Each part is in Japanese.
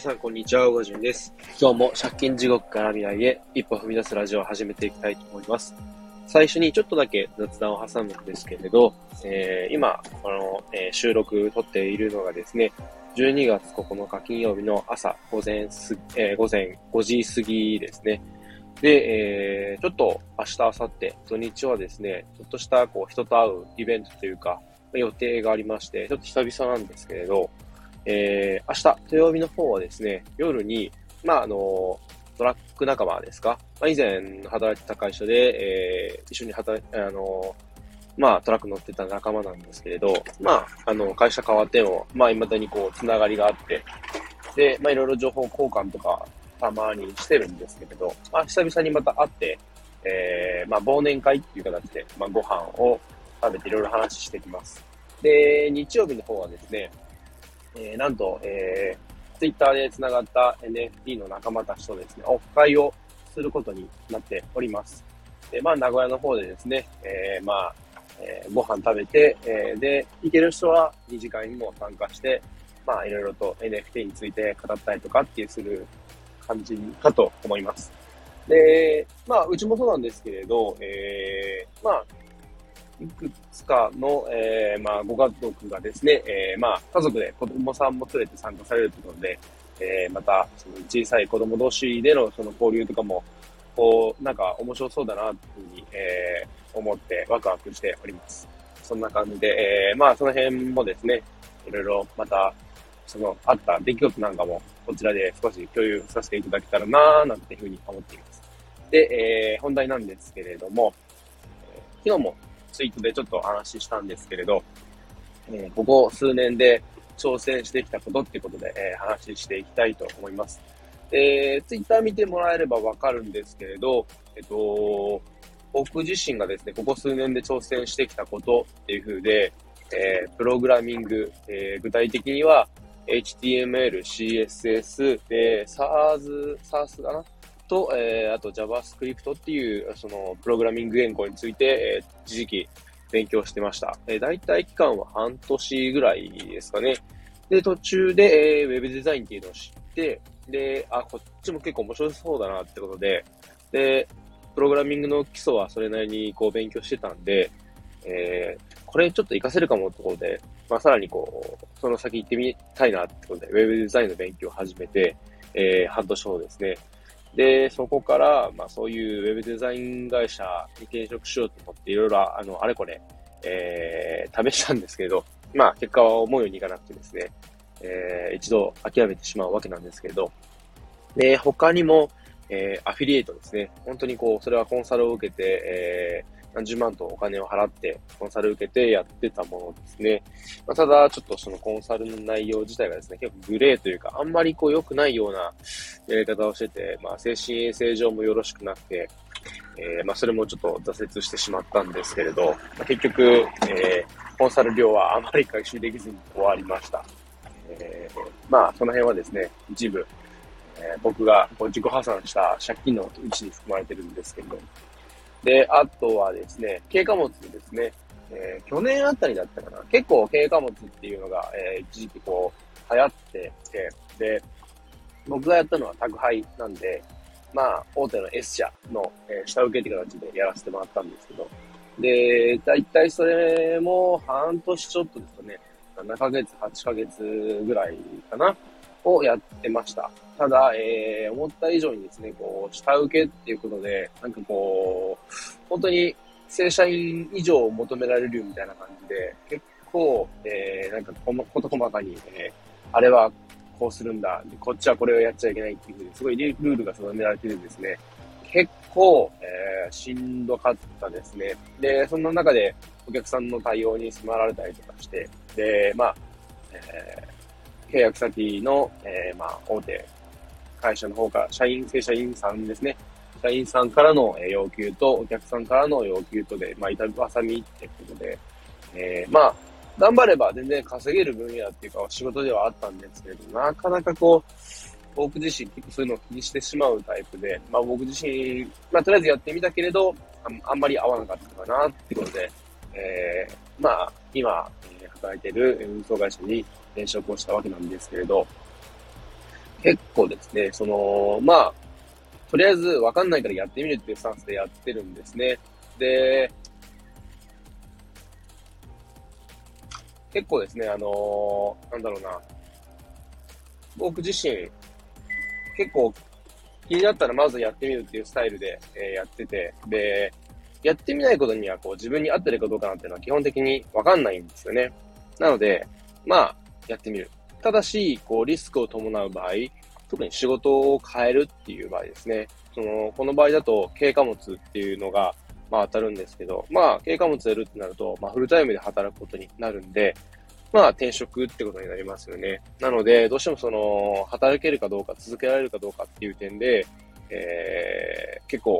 皆さんこんにちは、オガジュンです。今日も借金地獄から未来へ一歩踏み出すラジオを始めていきたいと思います。最初にちょっとだけ雑談を挟むんですけれど、今この、収録撮っているのがですね、12月9日金曜日の朝午前5時過ぎですね。で、ちょっと明日明後日土日はですね、ちょっとしたこう人と会うイベントというか予定がありまして、ちょっと久々なんですけれど、明日土曜日の方はですね、夜にトラック仲間ですか、以前働いてた会社で、一緒にトラック乗ってた仲間なんですけれど、会社変わっても未だにこうつながりがあって、でいろいろ情報交換とかたまにしてるんですけれど、久々にまた会って、忘年会っていう形でご飯を食べていろいろ話してきます。で日曜日の方はですね。なんと、Twitter でつながった NFT の仲間たちとですね、オフ会をすることになっております。で、名古屋の方でですね、ご飯食べて、で、行ける人は二次会にも参加して、いろいろと NFT について語ったりとかっていうする感じかと思います。で、うちもそうなんですけれど、いくつかの、ご家族がですね、家族で子供さんも連れて参加されるということで、また、その小さい子供同士でのその交流とかも、面白そうだな、というふうに、思ってワクワクしております。そんな感じで、その辺もですね、いろいろまた、その、あった出来事なんかも、こちらで少し共有させていただけたらな、なんていうふうに思っています。で、本題なんですけれども、昨日も、ツイートでちょっとお話ししたんですけれど、ここ数年で挑戦してきたことっていうことで、話していきたいと思います。ツイッター見てもらえればわかるんですけれど、僕自身がですね、ここ数年で挑戦してきたことっていう風で、プログラミング、具体的には HTML、CSS、Sass かなと、あと JavaScript っていうそのプログラミング言語について、一時期勉強してました。だいたい期間は半年ぐらいですかね。で、途中で、ウェブデザインっていうのを知って、で、こっちも結構面白そうだなってことで、で、プログラミングの基礎はそれなりにこう勉強してたんで、これちょっと活かせるかもってことで、さらにこう、その先行ってみたいなってことで、ウェブデザインの勉強を始めて、半年ほどですね。で、そこから、そういうウェブデザイン会社に転職しようと思って、いろいろ、あれこれ、試したんですけれど、結果は思うようにいかなくてですね、一度諦めてしまうわけなんですけれど、で、他にも、アフィリエイトですね。本当にそれはコンサルを受けて、何十万とお金を払って、コンサルを受けてやってたものですね。ただ、ちょっとそのコンサルの内容自体がですね、結構グレーというか、あんまり良くないようなやり方をしてて、精神衛生上もよろしくなくて、それもちょっと挫折してしまったんですけれど、結局、コンサル料はあまり回収できずに終わりました。その辺はですね、一部、僕が自己破産した借金のうちに含まれてるんですけれど、で、あとはですね、軽貨物ですね、去年あたりだったかな、結構軽貨物っていうのが、一時期流行ってて、で、僕がやったのは宅配なんで、大手の S 社の、下請けって形でやらせてもらったんですけど、で、だいたいそれも半年ちょっとですかね、7ヶ月、8ヶ月ぐらいかな、をやってました。ただ、思った以上にですね、下請けっていうことで、本当に正社員以上を求められるみたいな感じで、結構、こと細かに、あれはこうするんだ、こっちはこれをやっちゃいけないっていう、すごいルールが定められてるんですね。結構、しんどかったですね。で、そんな中でお客さんの対応に迫られたりとかして、で、契約先の、大手会社の方から、正社員さんですね。社員さんからの要求と、お客さんからの要求とで、挟みってことで、頑張れば全然稼げる分野っていうか、仕事ではあったんですけれど、なかなか僕自身、結構そういうのを気にしてしまうタイプで、僕自身、とりあえずやってみたけれど、あんまり合わなかったかなっていうことで、今、働いている運送会社に転職をしたわけなんですけれど、結構ですね、とりあえずわかんないからやってみるっていうスタンスでやってるんですね。で、結構ですね、僕自身、結構気になったらまずやってみるっていうスタイルで、やってて、で、やってみないことには自分に合ってるかどうかなんていうのは基本的にわかんないんですよね。なので、やってみる。ただし、リスクを伴う場合、特に仕事を変えるっていう場合ですね。この場合だと、軽貨物っていうのが、当たるんですけど、軽貨物やるってなると、フルタイムで働くことになるんで、転職ってことになりますよね。なので、どうしても働けるかどうか、続けられるかどうかっていう点で、結構、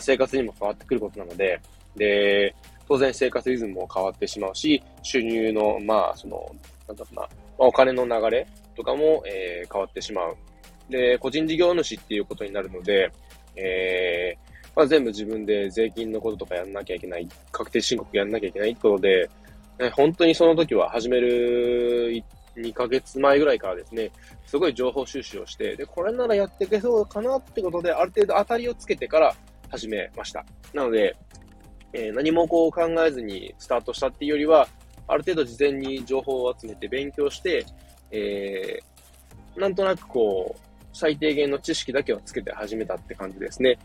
生活にも変わってくることなので、で、当然生活リズムも変わってしまうし、収入の、お金の流れとかも、変わってしまう。で、個人事業主っていうことになるので、全部自分で税金のこととかやんなきゃいけない、確定申告やんなきゃいけないってことで、本当にその時は始める2ヶ月前ぐらいからですね、すごい情報収集をして、で、これならやっていけそうかなってことで、ある程度当たりをつけてから始めました。なので、何も考えずにスタートしたっていうよりは、ある程度事前に情報を集めて勉強して、なんとなく最低限の知識だけをつけて始めたって感じですね。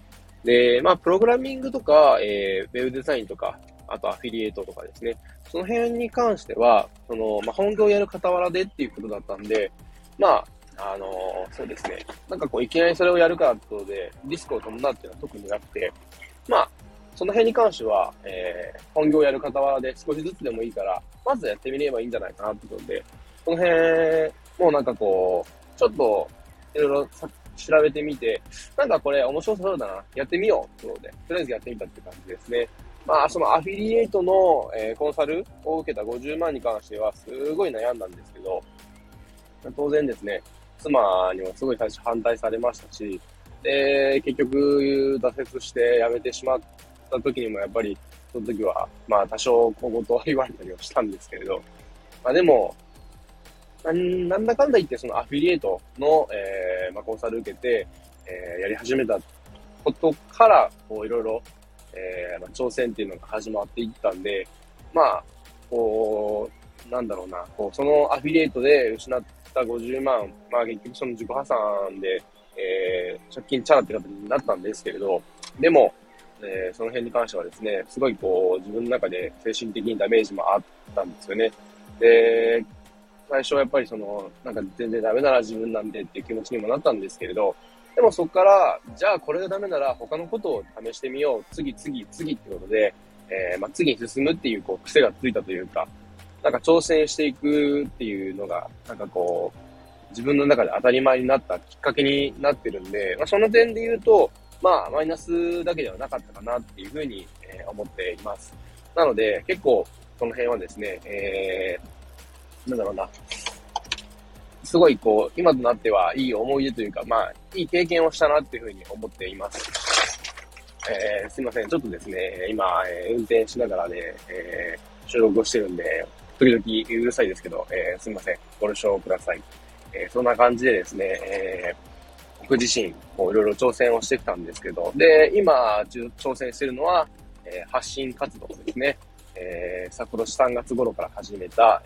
で、プログラミングとか、ウェブデザインとか、あとアフィリエイトとかですね。その辺に関しては、本業をやる傍らでっていうことだったんで、そうですね。いきなりそれをやるからってことで、リスクを伴うっていうのは特になくて、その辺に関しては、本業をやる傍らで少しずつでもいいから、まずやってみればいいんじゃないかなってことで、その辺もちょっと、いろいろ調べてみて、これ面白そうだな、やってみようってことで、とりあえずやってみたって感じですね。そのアフィリエイトの、コンサルを受けた50万に関してはすごい悩んだんですけど、当然ですね、妻にもすごい最初反対されましたし、で、結局挫折して辞めてしまった時にもやっぱり、その時は、多少小言を言われたりはしたんですけれど、でも、なんだかんだ言ってそのアフィリエイトの、コンサル受けて、やり始めたことから、いろいろ、挑戦っていうのが始まっていったんで、そのアフィリエイトで失った50万、結局その自己破産で、借金チャラって形になったんですけれど、でも、その辺に関してはですね、すごい自分の中で精神的にダメージもあったんですよね。で、最初はやっぱり全然ダメなら自分なんでっていう気持ちにもなったんですけれど、でもそこから、じゃあこれがダメなら他のことを試してみよう。次ってことで、次に進むっていう癖がついたというか、挑戦していくっていうのが、自分の中で当たり前になったきっかけになってるんで、その点で言うと、マイナスだけではなかったかなっていうふうに、思っています。なので、結構、その辺はですね、すごい今となってはいい思い出というか、いい経験をしたなっていうふうに思っています。すいません。ちょっとですね、今、運転しながらね、収録をしてるんで、時々うるさいですけど、すいません。ご了承ください。そんな感じでですね、僕自身、いろいろ挑戦をしてきたんですけど、で、今、挑戦してるのは、発信活動ですね。昨年3月頃から始めた、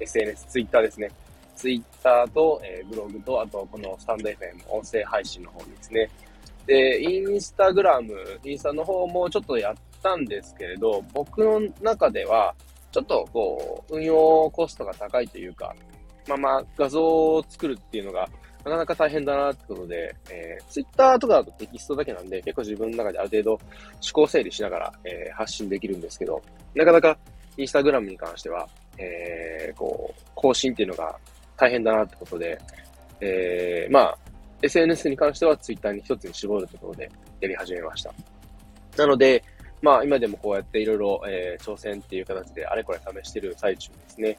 SNS、Twitter ですね。Twitter と、ブログと、あとこのスタンド FM 音声配信の方ですね。で、インスタの方もちょっとやったんですけれど、僕の中では、ちょっと運用コストが高いというか、画像を作るっていうのが、なかなか大変だなってことで、Twitter とかだとテキストだけなんで、結構自分の中である程度思考整理しながら、発信できるんですけど、なかなかインスタグラムに関しては、更新っていうのが大変だなってことで、SNS に関しては Twitter に一つに絞るところでやり始めました。なので、今でもこうやっていろいろ挑戦っていう形であれこれ試してる最中ですね。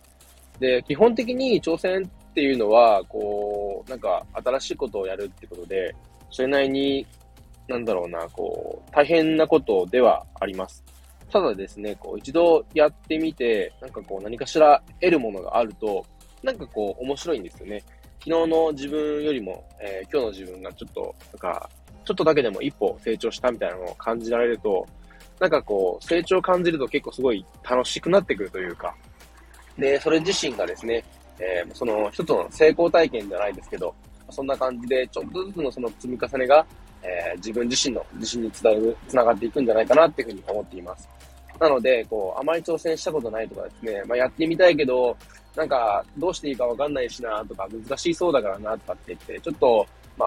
で、基本的に挑戦っていうのは、新しいことをやるってことで、それなりに、大変なことではあります。ただですね、一度やってみて、何かしら得るものがあると、面白いんですよね。昨日の自分よりも、今日の自分がちょっとだけでも一歩成長したみたいなのを感じられると、なんかこう成長を感じると結構すごい楽しくなってくるというか、でそれ自身がですね、その一つの成功体験じゃないですけど、そんな感じでちょっとずつのその積み重ねが、自分自身の自信につながっていくんじゃないかなっていうふうに思っています。なのでこうあまり挑戦したことないとかですね、やってみたいけどなんかどうしていいかわかんないしなとか難しそうだからなとかって言ってちょっと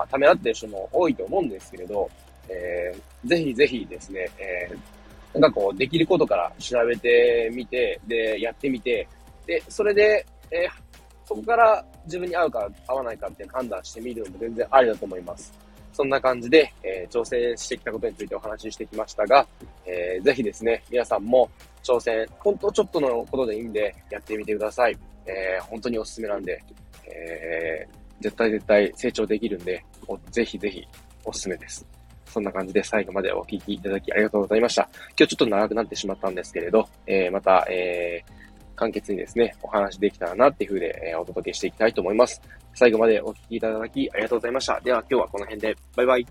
ためらってる人も多いと思うんですけれど、ぜひぜひですね、なんかこうできることから調べてみて、でやってみて、でそれで、そこから自分に合うか合わないかって判断してみるのも全然ありだと思います。そんな感じで、挑戦してきたことについてお話ししてきましたが、ぜひですね、皆さんも挑戦、ほんとちょっとのことでいいんでやってみてください。本当におすすめなんで、絶対成長できるんで、ぜひぜひおすすめです。そんな感じで最後までお聞きいただきありがとうございました。今日ちょっと長くなってしまったんですけれど、また、簡潔にですね、お話できたらなっていう風で、お届けしていきたいと思います。最後までお聞きいただきありがとうございました。では今日はこの辺で。バイバイ。